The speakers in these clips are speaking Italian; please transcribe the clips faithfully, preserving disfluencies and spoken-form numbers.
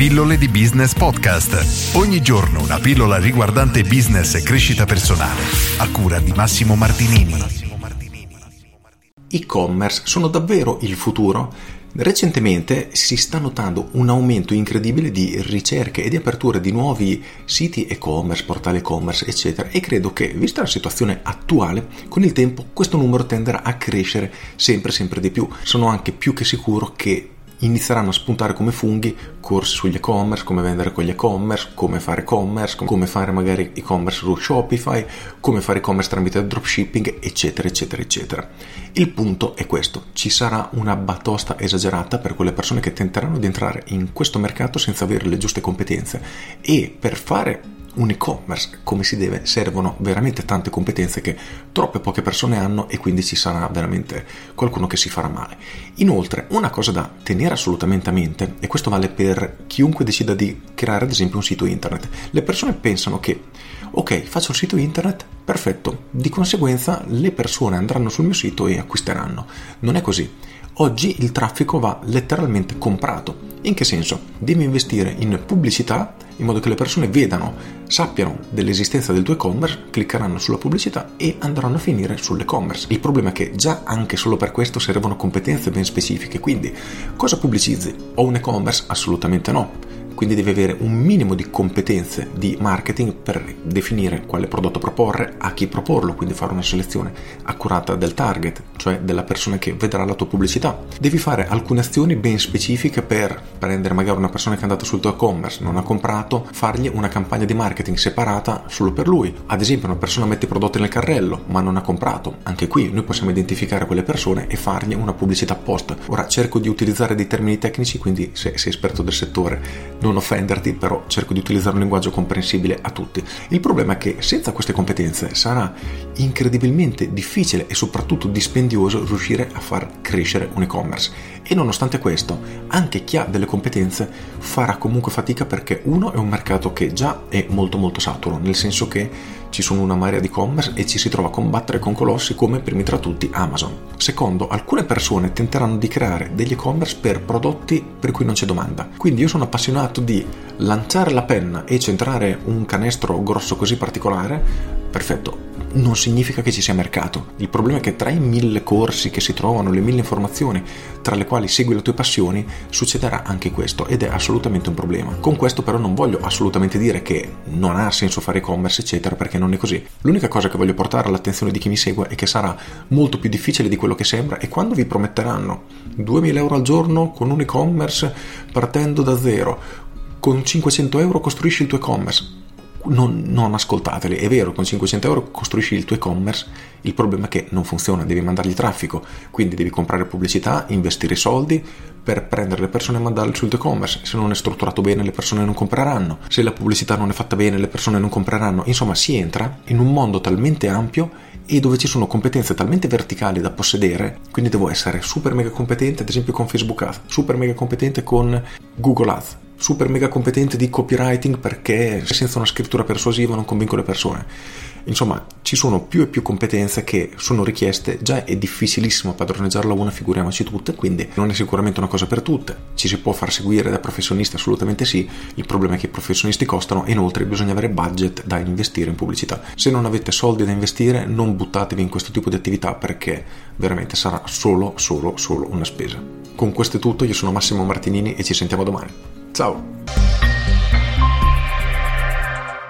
Pillole di Business Podcast. Ogni giorno una pillola riguardante business e crescita personale, a cura di Massimo Martinini. E-commerce sono davvero il futuro? Recentemente si sta notando un aumento incredibile di ricerche e di aperture di nuovi siti e-commerce, portali e-commerce, eccetera, e credo che, vista la situazione attuale, con il tempo questo numero tenderà a crescere sempre sempre di più. Sono anche più che sicuro che inizieranno a spuntare come funghi corsi sugli e-commerce, come vendere con gli e-commerce, come fare e-commerce, come fare magari e-commerce su Shopify, come fare e-commerce tramite dropshipping, eccetera, eccetera, eccetera. Il punto è questo: ci sarà una batosta esagerata per quelle persone che tenteranno di entrare in questo mercato senza avere le giuste competenze, e per fare un e-commerce come si deve servono veramente tante competenze che troppe poche persone hanno, e quindi ci sarà veramente qualcuno che si farà male. Inoltre, una cosa da tenere assolutamente a mente, e questo vale per chiunque decida di creare ad esempio un sito internet: le persone pensano che ok, faccio il sito internet, perfetto, di conseguenza le persone andranno sul mio sito e acquisteranno. Non è così. Oggi il traffico va letteralmente comprato. In che senso? Devi investire in pubblicità in modo che le persone vedano, sappiano dell'esistenza del tuo e-commerce, cliccheranno sulla pubblicità e andranno a finire sull'e-commerce. Il problema è che già anche solo per questo servono competenze ben specifiche. Quindi, cosa pubblicizzi? Ho un e-commerce? Assolutamente no. Quindi devi avere un minimo di competenze di marketing per definire quale prodotto proporre, a chi proporlo, quindi fare una selezione accurata del target, cioè della persona che vedrà la tua pubblicità. Devi fare alcune azioni ben specifiche per prendere magari una persona che è andata sul tuo e-commerce, non ha comprato, fargli una campagna di marketing separata solo per lui. Ad esempio, una persona mette i prodotti nel carrello ma non ha comprato. Anche qui noi possiamo identificare quelle persone e fargli una pubblicità post. Ora cerco di utilizzare dei termini tecnici, quindi se sei esperto del settore non offenderti, però cerco di utilizzare un linguaggio comprensibile a tutti. Il problema è che senza queste competenze sarà incredibilmente difficile e soprattutto dispendioso riuscire a far crescere un e-commerce. E nonostante questo, anche chi ha delle competenze farà comunque fatica, perché uno è un mercato che già è molto molto saturo, nel senso che ci sono una marea di e-commerce e ci si trova a combattere con colossi come, primi tra tutti, Amazon. Secondo, alcune persone tenteranno di creare degli e-commerce per prodotti per cui non c'è domanda. Quindi io sono appassionato di lanciare la penna e centrare un canestro grosso così particolare, perfetto, non significa che ci sia mercato. Il problema è che tra i mille corsi che si trovano, le mille informazioni tra le quali segui le tue passioni, succederà anche questo, ed è assolutamente un problema. Con questo però non voglio assolutamente dire che non ha senso fare e-commerce eccetera, perché non è così. L'unica cosa che voglio portare all'attenzione di chi mi segue è che sarà molto più difficile di quello che sembra, e quando vi prometteranno duemila euro al giorno con un e-commerce partendo da zero, con cinquecento euro costruisci il tuo e-commerce, non, non ascoltateli. È vero, con cinquecento euro costruisci il tuo e-commerce, il problema è che non funziona, devi mandargli traffico, quindi devi comprare pubblicità, investire soldi per prendere le persone e mandarle sul tuo e-commerce. Se non è strutturato bene, le persone non compreranno. Se la pubblicità non è fatta bene, le persone non compreranno. Insomma, si entra in un mondo talmente ampio e dove ci sono competenze talmente verticali da possedere, quindi devo essere super mega competente ad esempio con Facebook Ads, super mega competente con Google Ads, super mega competente di copywriting, perché senza una scrittura persuasiva non convinco le persone. Insomma, ci sono più e più competenze che sono richieste, già è difficilissimo padroneggiarla una, figuriamoci tutte, quindi non è sicuramente una cosa per tutte. Ci si può far seguire da professionisti, assolutamente sì, il problema è che i professionisti costano, e inoltre bisogna avere budget da investire in pubblicità. Se non avete soldi da investire, non buttatevi in questo tipo di attività, perché veramente sarà solo, solo, solo una spesa. Con questo è tutto, io sono Massimo Martinini e ci sentiamo domani. Ciao!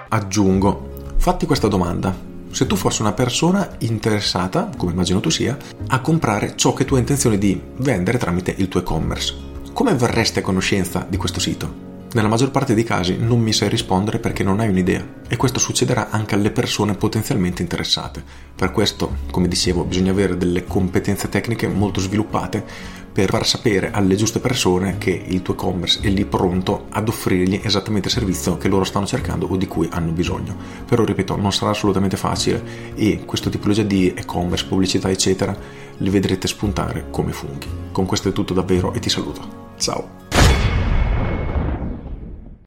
Aggiungo, fatti questa domanda: se tu fossi una persona interessata, come immagino tu sia, a comprare ciò che tu hai intenzione di vendere tramite il tuo e-commerce, come verresti a conoscenza di questo sito? Nella maggior parte dei casi non mi sai rispondere, perché non hai un'idea, e questo succederà anche alle persone potenzialmente interessate. Per questo, come dicevo, bisogna avere delle competenze tecniche molto sviluppate per far sapere alle giuste persone che il tuo e-commerce è lì pronto ad offrirgli esattamente il servizio che loro stanno cercando o di cui hanno bisogno. Però, ripeto, non sarà assolutamente facile, e questa tipologia di e-commerce, pubblicità eccetera, li vedrete spuntare come funghi. Con questo è tutto davvero, e ti saluto. Ciao!